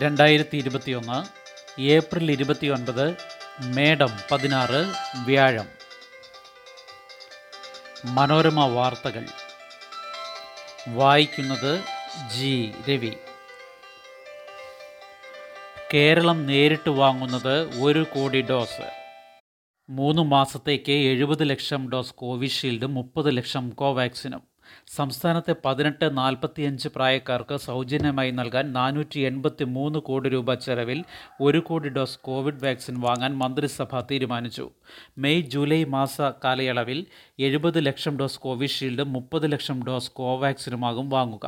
2021 April 29 മേടം 16 വ്യാഴം. മനോരമ വാർത്തകൾ വായിക്കുന്നത് ജി. രവി. കേരളം നേരിട്ട് വാങ്ങുന്നത് 1 കോടി ഡോസ്. 3 മാസത്തേക്ക് 70 ലക്ഷം ഡോസ് കോവിഷീൽഡും 30 ലക്ഷം കോവാക്സിനും. സംസ്ഥാനത്തെ 18-45 പ്രായക്കാർക്ക് സൗജന്യമായി നൽകാൻ 483 കോടി രൂപ ചെലവിൽ 1 കോടി ഡോസ് കോവിഡ് വാക്സിൻ വാങ്ങാൻ മന്ത്രിസഭ തീരുമാനിച്ചു. ജൂലൈ മാസ കാലയളവിൽ 70 ലക്ഷം ഡോസ് കോവിഷീൽഡും 30 ലക്ഷം ഡോസ് കോവാക്സിനുമാകും വാങ്ങുക.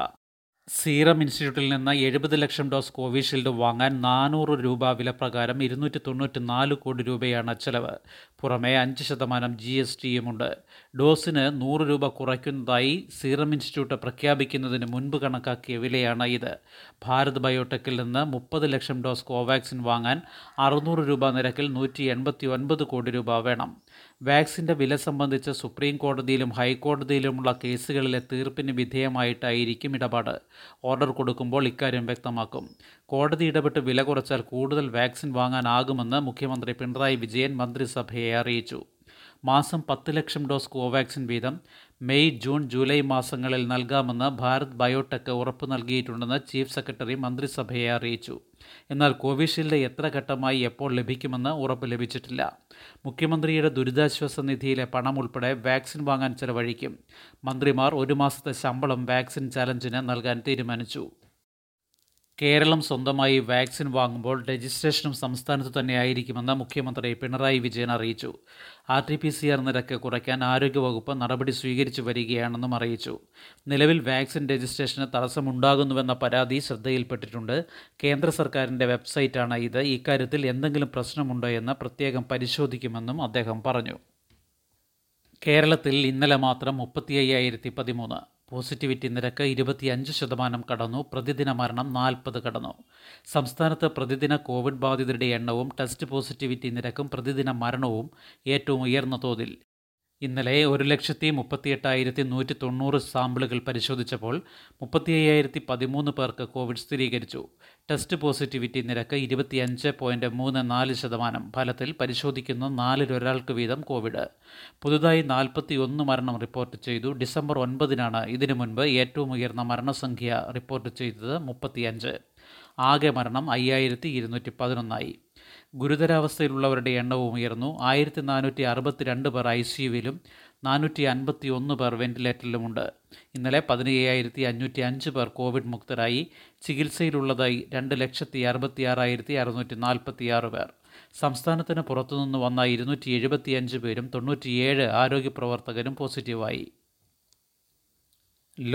സീറം ഇൻസ്റ്റിറ്റ്യൂട്ടിൽ നിന്ന് 70 ലക്ഷം ഡോസ് കോവിഷീൽഡ് വാങ്ങാൻ 400 രൂപ വില പ്രകാരം 294 കോടി രൂപയാണ് ചെലവ്. പുറമെ 5% GST-യുമുണ്ട്. ഡോസിന് 100 രൂപ കുറയ്ക്കുന്നതായി സീറം ഇൻസ്റ്റിറ്റ്യൂട്ട് പ്രഖ്യാപിക്കുന്നതിന് മുൻപ് കണക്കാക്കിയ വിലയാണ് ഇത്. ഭാരത് ബയോടെക്കിൽ നിന്ന് 30 ലക്ഷം ഡോസ് കോവാക്സിൻ വാങ്ങാൻ 600 രൂപ നിരക്കിൽ 189 കോടി രൂപ വേണം. വാക്സിൻ്റെ വില സംബന്ധിച്ച് സുപ്രീം കോടതിയിലും ഹൈക്കോടതിയിലുമുള്ള കേസുകളിലെ തീർപ്പിന് വിധേയമായിട്ടായിരിക്കും ഇടപാട്. ഓർഡർ കൊടുക്കുമ്പോൾ ഇക്കാര്യം വ്യക്തമാക്കും. കോടതി ഇടപെട്ട് വില കുറച്ചാൽ കൂടുതൽ വാക്സിൻ വാങ്ങാനാകുമെന്ന് മുഖ്യമന്ത്രി പിണറായി വിജയൻ മന്ത്രിസഭയെ അറിയിച്ചു. മാസം 10 ലക്ഷം ഡോസ് കോവാക്സിൻ വീതം ജൂൺ ജൂലൈ മാസങ്ങളിൽ നൽകാമെന്ന് ഭാരത് ബയോടെക് ഉറപ്പ് നൽകിയിട്ടുണ്ടെന്ന് ചീഫ് സെക്രട്ടറി മന്ത്രിസഭയെ അറിയിച്ചു. എന്നാൽ കോവിഷീൽഡ് എത്ര ഘട്ടമായി എപ്പോൾ ലഭിക്കുമെന്ന് ഉറപ്പ് ലഭിച്ചിട്ടില്ല. മുഖ്യമന്ത്രിയുടെ ദുരിതാശ്വാസ നിധിയിലെ പണം ഉൾപ്പെടെ വാക്സിൻ വാങ്ങാൻ ചെലവഴിക്കും. മന്ത്രിമാർ 1 മാസത്തെ ശമ്പളം വാക്സിൻ ചലഞ്ചിന് നൽകാൻ തീരുമാനിച്ചു. കേരളം സ്വന്തമായി വാക്സിൻ വാങ്ങുമ്പോൾ രജിസ്ട്രേഷനും സംസ്ഥാനത്ത് തന്നെയായിരിക്കുമെന്ന് മുഖ്യമന്ത്രി പിണറായി വിജയൻ അറിയിച്ചു. RT-PCR നിരക്ക് കുറയ്ക്കാൻ ആരോഗ്യവകുപ്പ് നടപടി സ്വീകരിച്ചു വരികയാണെന്നും അറിയിച്ചു. നിലവിൽ വാക്സിൻ രജിസ്ട്രേഷന് തടസ്സമുണ്ടാകുന്നുവെന്ന പരാതി ശ്രദ്ധയിൽപ്പെട്ടിട്ടുണ്ട്. കേന്ദ്ര സർക്കാരിൻ്റെ വെബ്സൈറ്റാണ് ഇത്. ഇക്കാര്യത്തിൽ എന്തെങ്കിലും പ്രശ്നമുണ്ടോ എന്ന് പ്രത്യേകം പരിശോധിക്കുമെന്നും അദ്ദേഹം പറഞ്ഞു. കേരളത്തിൽ ഇന്നലെ മാത്രം 35,013. പോസിറ്റിവിറ്റി നിരക്ക് 25% കടന്നു. പ്രതിദിന മരണം 40 കടന്നു. സംസ്ഥാനത്ത് പ്രതിദിന കോവിഡ് ബാധിതരുടെ എണ്ണവും ടെസ്റ്റ് പോസിറ്റിവിറ്റി നിരക്കും പ്രതിദിന മരണവും ഏറ്റവും ഉയർന്ന തോതിൽ. ഇന്നലെ 138,190 സാമ്പിളുകൾ പരിശോധിച്ചപ്പോൾ 35,013 പേർക്ക് കോവിഡ് സ്ഥിരീകരിച്ചു. ടെസ്റ്റ് പോസിറ്റിവിറ്റി നിരക്ക് 25.34%. ഫലത്തിൽ പരിശോധിക്കുന്ന 4-ൽ ഒരാൾക്ക് വീതം കോവിഡ്. പുതുതായി 41 മരണം റിപ്പോർട്ട് ചെയ്തു. ഡിസംബർ 9-നാണ് ഇതിനു മുൻപ് ഏറ്റവും ഉയർന്ന മരണസംഖ്യ റിപ്പോർട്ട് ചെയ്തത് 35. ആകെ മരണം 5,211. ഗുരുതരാവസ്ഥയിലുള്ളവരുടെ എണ്ണവും ഉയർന്നു. 1,462 പേർ ICUവിലും 451 പേർ വെന്റിലേറ്ററിലുമുണ്ട്. ഇന്നലെ 17,505 പേർ കോവിഡ് മുക്തരായി. ചികിത്സയിലുള്ളതായി 2,66,646 പേർ. സംസ്ഥാനത്തിന് പുറത്തുനിന്ന് വന്ന 275 പേരും 97 ആരോഗ്യപ്രവർത്തകരും പോസിറ്റീവായി.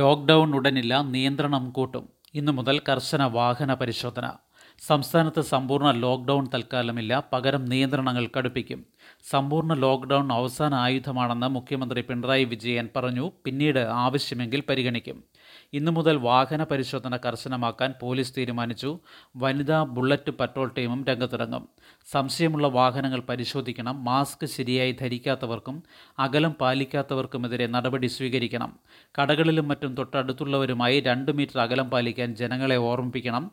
ലോക്ക്ഡൗൺ ഉടനില്ല, നിയന്ത്രണം കൂട്ടും. ഇന്നു മുതൽ കർശന വാഹന പരിശോധന. സംസ്ഥാനത്ത് സമ്പൂർണ്ണ ലോക്ക്ഡൗൺ തൽക്കാലമില്ല, പകരം നിയന്ത്രണങ്ങൾ കടുപ്പിക്കും. സമ്പൂർണ്ണ ലോക്ക്ഡൗൺ അവസാന ആയുധമാണെന്ന് മുഖ്യമന്ത്രി പിണറായി വിജയൻ പറഞ്ഞു. പിന്നീട് ആവശ്യമെങ്കിൽ പരിഗണിക്കും. ഇന്നു മുതൽ വാഹന പരിശോധന കർശനമാക്കാൻ പോലീസ് തീരുമാനിച്ചു. വനിതാ ബുള്ളറ്റ് പട്രോൾ ടീമും രംഗത്തിറങ്ങും. സംശയമുള്ള വാഹനങ്ങൾ പരിശോധിക്കണം. മാസ്ക് ശരിയായി ധരിക്കാത്തവർക്കും അകലം പാലിക്കാത്തവർക്കുമെതിരെ നടപടി സ്വീകരിക്കണം. കടകളിലും മറ്റും തൊട്ടടുത്തുള്ളവരുമായി 2 മീറ്റർ അകലം പാലിക്കാൻ ജനങ്ങളെ ഓർമ്മിപ്പിക്കണം.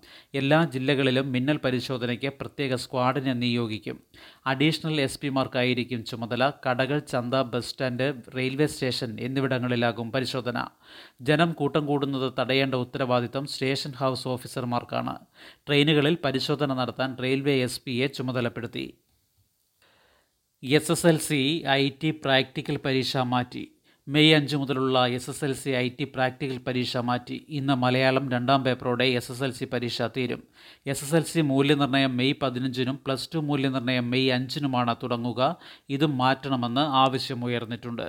എല്ലാ ജില്ലകളിലും മിന്നൽ പരിശോധനയ്ക്ക് പ്രത്യേക സ്ക്വാഡിനെ നിയോഗിക്കും. അഡീഷണൽ SPമാർക്കായിരിക്കും ചുമതല. കടകൾ, ചന്ത, ബസ് സ്റ്റാൻഡ്, റെയിൽവേ സ്റ്റേഷൻ എന്നിവിടങ്ങളിലാകും പരിശോധന. ജനം കൂട്ടം കൂടുന്നത് തടയേണ്ട ഉത്തരവാദിത്തം സ്റ്റേഷൻ ഹൗസ് ഓഫീസർമാർക്കാണ്. ട്രെയിനുകളിൽ പരിശോധന നടത്താൻ റെയിൽവേ SP-യെ ചുമതലപ്പെടുത്തി. SSLC IT പ്രാക്ടിക്കൽ പരീക്ഷ മാറ്റി. മെയ് 5 മുതലുള്ള SSLC IT പ്രാക്ടിക്കൽ പരീക്ഷ മാറ്റി. ഇന്ന് മലയാളം 2ാം പേപ്പറോടെ SSLC പരീക്ഷ തീരും. SSLC മൂല്യനിർണ്ണയം മെയ് 15-നും പ്ലസ് 2 മൂല്യനിർണ്ണയം മെയ് 5-നുമാണ് തുടങ്ങുക. ഇതും മാറ്റണമെന്ന് ആവശ്യമുയർന്നിട്ടുണ്ട്.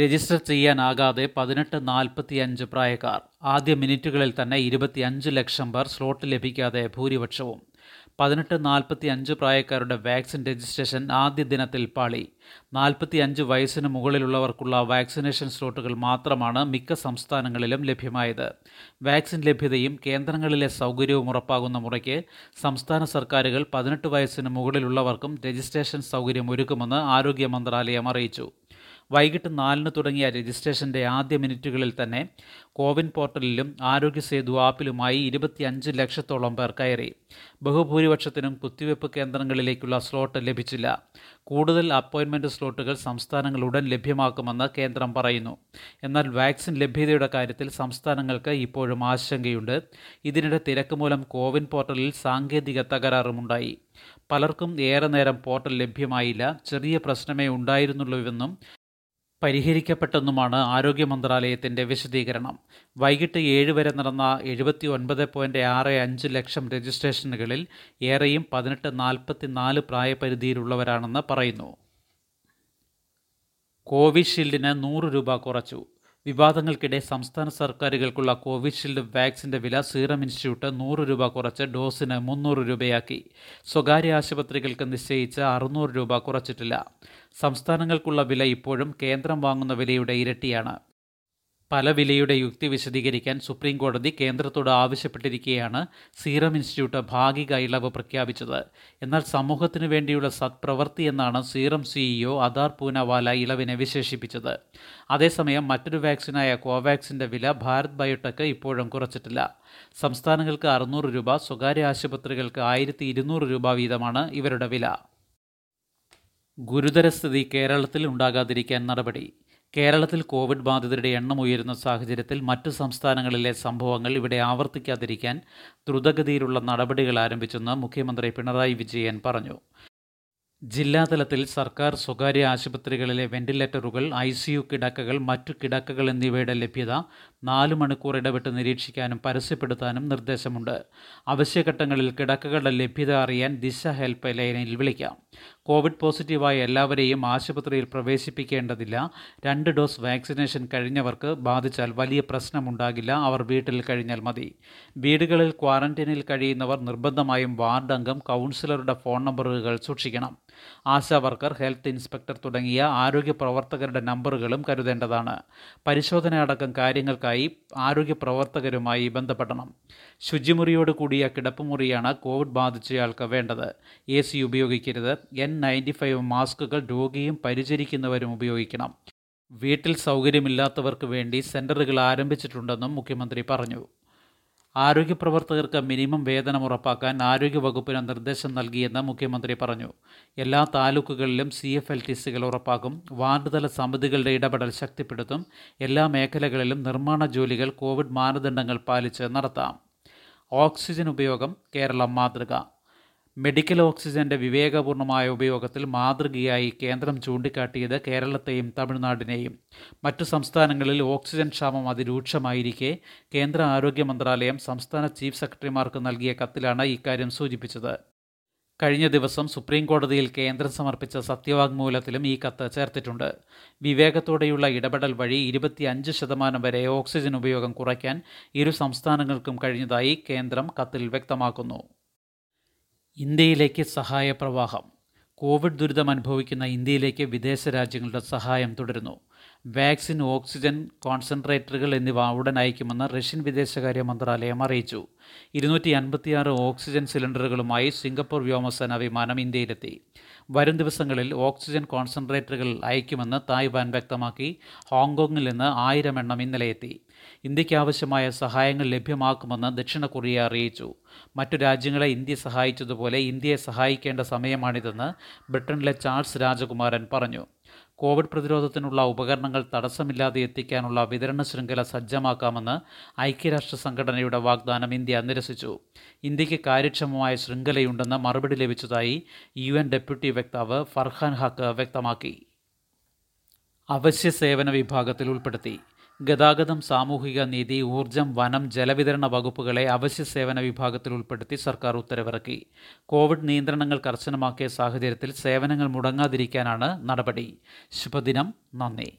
രജിസ്റ്റർ ചെയ്യാനാകാതെ 18-45 പ്രായക്കാർ. ആദ്യ മിനിറ്റുകളിൽ തന്നെ 25 ലക്ഷം പേർ. സ്ലോട്ട് ലഭിക്കാതെ ഭൂരിപക്ഷവും. 18-45 പ്രായക്കാരുടെ വാക്സിൻ രജിസ്ട്രേഷൻ ആദ്യ ദിനത്തിൽ പാളി. 45 വയസ്സിന് മുകളിലുള്ളവർക്കുള്ള വാക്സിനേഷൻ സ്ലോട്ടുകൾ മാത്രമാണ് മിക്ക സംസ്ഥാനങ്ങളിലും ലഭ്യമായത്. വാക്സിൻ ലഭ്യതയും കേന്ദ്രങ്ങളിലെ സൗകര്യവും ഉറപ്പാകുന്ന മുറയ്ക്ക് സംസ്ഥാന സർക്കാരുകൾ 18 വയസ്സിന് മുകളിലുള്ളവർക്കും രജിസ്ട്രേഷൻ സൗകര്യം ഒരുക്കുമെന്ന് ആരോഗ്യ മന്ത്രാലയം അറിയിച്ചു. വൈകിട്ട് 4 PM തുടങ്ങിയ രജിസ്ട്രേഷൻ്റെ ആദ്യ മിനിറ്റുകളിൽ തന്നെ കോവിൻ പോർട്ടലിലും ആരോഗ്യ സേതു ആപ്പിലുമായി 25 ലക്ഷത്തോളം പേർ കയറി. ബഹുഭൂരിപക്ഷത്തിനും കുത്തിവയ്പ് കേന്ദ്രങ്ങളിലേക്കുള്ള സ്ലോട്ട് ലഭിച്ചില്ല. കൂടുതൽ അപ്പോയിൻമെൻറ്റ് സ്ലോട്ടുകൾ സംസ്ഥാനങ്ങൾ ഉടൻ ലഭ്യമാക്കുമെന്ന് കേന്ദ്രം പറയുന്നു. എന്നാൽ വാക്സിൻ ലഭ്യതയുടെ കാര്യത്തിൽ സംസ്ഥാനങ്ങൾക്ക് ഇപ്പോഴും ആശങ്കയുണ്ട്. ഇതിനിടെ തിരക്ക് മൂലം കോവിൻ പോർട്ടലിൽ സാങ്കേതിക തകരാറുമുണ്ടായി. പലർക്കും ഏറെ നേരം പോർട്ടൽ ലഭ്യമായില്ല. ചെറിയ പ്രശ്നമേ ഉണ്ടായിരുന്നുള്ളൂവെന്നും പരിഹരിക്കപ്പെട്ടെന്നുമാണ് ആരോഗ്യ മന്ത്രാലയത്തിൻ്റെ വിശദീകരണം. വൈകിട്ട് 7 വരെ നടന്ന 79.65 ലക്ഷം രജിസ്ട്രേഷനുകളിൽ ഏറെയും 18-44 പ്രായപരിധിയിലുള്ളവരാണെന്ന് പറയുന്നു. കോവിഷീൽഡിന് ₹100 കുറച്ചു. വിവാദങ്ങൾക്കിടെ സംസ്ഥാന സർക്കാരുകൾക്കുള്ള കോവിഷീൽഡ് വാക്സിൻ്റെ വില സീറം ഇൻസ്റ്റിറ്റ്യൂട്ട് ₹100 കുറച്ച് ഡോസിന് ₹300 ആക്കി. സ്വകാര്യ ആശുപത്രികൾക്ക് നിശ്ചയിച്ച ₹600 കുറച്ചിട്ടില്ല. സംസ്ഥാനങ്ങൾക്കുള്ള വില ഇപ്പോഴും കേന്ദ്രം വാങ്ങുന്ന വിലയുടെ ഇരട്ടിയാണ്. പല വിലയുടെ യുക്തി വിശദീകരിക്കാൻ സുപ്രീംകോടതി കേന്ദ്രത്തോട് ആവശ്യപ്പെട്ടിരിക്കെയാണ് സീറം ഇൻസ്റ്റിറ്റ്യൂട്ട് ഭാഗിക ഇളവ് പ്രഖ്യാപിച്ചത്. എന്നാൽ സമൂഹത്തിനു വേണ്ടിയുള്ള സത്പ്രവൃത്തി എന്നാണ് സീറം CEO അദാർ പൂനവാല ഇളവിനെ വിശേഷിപ്പിച്ചത്. അതേസമയം മറ്റൊരു വാക്സിനായ കോവാക്സിൻ്റെ വില ഭാരത് ബയോടെക് ഇപ്പോഴും കുറച്ചിട്ടില്ല. സംസ്ഥാനങ്ങൾക്ക് ₹600, സ്വകാര്യ ആശുപത്രികൾക്ക് ₹1,200 വീതമാണ് ഇവരുടെ വില. ഗുരുതരസ്ഥിതി കേരളത്തിൽ ഉണ്ടാകാതിരിക്കാൻ നടപടി. കേരളത്തിൽ കോവിഡ് ബാധിതരുടെ എണ്ണം ഉയരുന്ന സാഹചര്യത്തിൽ മറ്റു സംസ്ഥാനങ്ങളിലെ സംഭവങ്ങൾ ഇവിടെ ആവർത്തിക്കാതിരിക്കാൻ ദ്രുതഗതിയിലുള്ള നടപടികൾ ആരംഭിച്ചെന്ന് മുഖ്യമന്ത്രി പിണറായി വിജയൻ പറഞ്ഞു. ജില്ലാതലത്തിൽ സർക്കാർ സ്വകാര്യ ആശുപത്രികളിലെ വെന്റിലേറ്ററുകൾ, ICU കിടക്കകൾ, മറ്റു കിടക്കകൾ എന്നിവയുടെ ലഭ്യത 4 മണിക്കൂർ ഇടവിട്ട് നിരീക്ഷിക്കാനും പരസ്യപ്പെടുത്താനും നിർദ്ദേശമുണ്ട്. അവശ്യഘട്ടങ്ങളിൽ കിടക്കകളുടെ ലഭ്യത അറിയാൻ DISHA ഹെൽപ്പ് ലൈനിൽ വിളിക്കാം. കോവിഡ് പോസിറ്റീവായ എല്ലാവരെയും ആശുപത്രിയിൽ പ്രവേശിപ്പിക്കേണ്ടതില്ല. 2 ഡോസ് വാക്സിനേഷൻ കഴിഞ്ഞവർക്ക് ബാധിച്ചാൽ വലിയ പ്രശ്നമുണ്ടാകില്ല. അവർ വീട്ടിൽ കഴിഞ്ഞാൽ മതി. വീടുകളിൽ ക്വാറന്റൈനിൽ കഴിയുന്നവർ നിർബന്ധമായും വാർഡ് അംഗം, കൗൺസിലറുടെ ഫോൺ നമ്പറുകൾ സൂക്ഷിക്കണം. ആശാവർക്കർ, ഹെൽത്ത് ഇൻസ്പെക്ടർ തുടങ്ങിയ ആരോഗ്യ പ്രവർത്തകരുടെ നമ്പറുകളും കരുതേണ്ടതാണ്. പരിശോധനയടക്കം കാര്യങ്ങൾക്കായി ആരോഗ്യ പ്രവർത്തകരുമായി ബന്ധപ്പെടണം. ശുചിമുറിയോട് കൂടിയ കിടപ്പുമുറിയാണ് കോവിഡ് ബാധിച്ചയാൾക്ക് വേണ്ടത്. AC ഉപയോഗിക്കരുത്. N95 മാസ്കുകൾ രോഗിയും പരിചരിക്കുന്നവരും ഉപയോഗിക്കണം. വീട്ടിൽ സൗകര്യമില്ലാത്തവർക്ക് വേണ്ടി സെൻ്ററുകൾ ആരംഭിച്ചിട്ടുണ്ടെന്നും മുഖ്യമന്ത്രി പറഞ്ഞു. ആരോഗ്യപ്രവർത്തകർക്ക് മിനിമം വേതനം ഉറപ്പാക്കാൻ ആരോഗ്യവകുപ്പിന് നിർദ്ദേശം നൽകിയെന്ന് മുഖ്യമന്ത്രി പറഞ്ഞു. എല്ലാ താലൂക്കുകളിലും CFLTC ഉറപ്പാക്കും. വാർഡുതല സമിതികളുടെ ഇടപെടൽ ശക്തിപ്പെടുത്തും. എല്ലാ മേഖലകളിലും നിർമ്മാണ ജോലികൾ കോവിഡ് മാനദണ്ഡങ്ങൾ പാലിച്ച് നടത്താം. ഓക്സിജൻ ഉപയോഗം കേരളം മാതൃക. മെഡിക്കൽ ഓക്സിജൻ്റെ വിവേകപൂർണമായ ഉപയോഗത്തിൽ മാതൃകയായി കേന്ദ്രം ചൂണ്ടിക്കാട്ടിയത് കേരളത്തെയും തമിഴ്നാടിനെയും. മറ്റു സംസ്ഥാനങ്ങളിൽ ഓക്സിജൻ ക്ഷാമം അതിരൂക്ഷമായിരിക്കെ കേന്ദ്ര ആരോഗ്യ മന്ത്രാലയം സംസ്ഥാന ചീഫ് സെക്രട്ടറിമാർക്ക് നൽകിയ കത്തിലാണ് ഇക്കാര്യം സൂചിപ്പിച്ചത്. കഴിഞ്ഞ ദിവസം സുപ്രീംകോടതിയിൽ കേന്ദ്രം സമർപ്പിച്ച സത്യവാങ്മൂലത്തിലും ഈ കത്ത് ചേർത്തിട്ടുണ്ട്. വിവേകത്തോടെയുള്ള ഇടപെടൽ വഴി 25% വരെ ഓക്സിജൻ ഉപയോഗം കുറയ്ക്കാൻ ഇരു സംസ്ഥാനങ്ങൾക്കും കഴിഞ്ഞതായി കേന്ദ്രം കത്തിൽ വ്യക്തമാക്കുന്നു. ഇന്ത്യയിലേക്ക് സഹായപ്രവാഹം. കോവിഡ് ദുരിതമനുഭവിക്കുന്ന ഇന്ത്യയിലേക്ക് വിദേശ രാജ്യങ്ങളുടെ സഹായം തുടരുന്നു. വാക്സിൻ, ഓക്സിജൻ കോൺസെൻട്രേറ്ററുകൾ എന്നിവ ഉടൻ അയക്കുമെന്ന് റഷ്യൻ വിദേശകാര്യ മന്ത്രാലയം അറിയിച്ചു. 256 ഓക്സിജൻ സിലിണ്ടറുകളുമായി സിംഗപ്പൂർ വ്യോമസേന വിമാനം ഇന്ത്യയിലെത്തി. വരും ദിവസങ്ങളിൽ ഓക്സിജൻ കോൺസെൻട്രേറ്ററുകൾ അയക്കുമെന്ന് തായ്വാൻ വ്യക്തമാക്കി. ഹോങ്കോങ്ങിൽ നിന്ന് 1000 എണ്ണം ഇന്നലെ എത്തി. ഇന്ത്യയ്ക്കാവശ്യമായ സഹായങ്ങൾ ലഭ്യമാക്കുമെന്ന് ദക്ഷിണ കൊറിയ അറിയിച്ചു. മറ്റു രാജ്യങ്ങളെ ഇന്ത്യ സഹായിച്ചതുപോലെ ഇന്ത്യയെ സഹായിക്കേണ്ട സമയമാണിതെന്ന് ബ്രിട്ടനിലെ ചാൾസ് രാജകുമാരൻ പറഞ്ഞു. കോവിഡ് പ്രതിരോധത്തിനുള്ള ഉപകരണങ്ങൾ തടസ്സമില്ലാതെ എത്തിക്കാനുള്ള വിതരണ ശൃംഖല സജ്ജമാക്കാമെന്ന് ഐക്യരാഷ്ട്ര സംഘടനയുടെ വാഗ്ദാനം ഇന്ത്യ നിരസിച്ചു. ഇന്ത്യക്ക് കാര്യക്ഷമമായ ശൃംഖലയുണ്ടെന്ന് മറുപടി ലഭിച്ചതായി UN ഡെപ്യൂട്ടി വക്താവ് ഫർഹാൻ ഹഖ് വ്യക്തമാക്കി. അവശ്യ സേവന വിഭാഗത്തിൽ ഉൾപ്പെടുത്തി. ഗതാഗതം, സാമൂഹിക നീതി, ഊർജ്ജം, വനം, ജലവിതരണ വകുപ്പുകളെ അവശ്യ സേവന വിഭാഗത്തിൽ ഉൾപ്പെടുത്തി സർക്കാർ ഉത്തരവിറക്കി. കോവിഡ് നിയന്ത്രണങ്ങൾ കർശനമാക്കിയ സാഹചര്യത്തിൽ സേവനങ്ങൾ മുടങ്ങാതിരിക്കാനാണ് നടപടി. ശുഭദിനം. നന്ദി.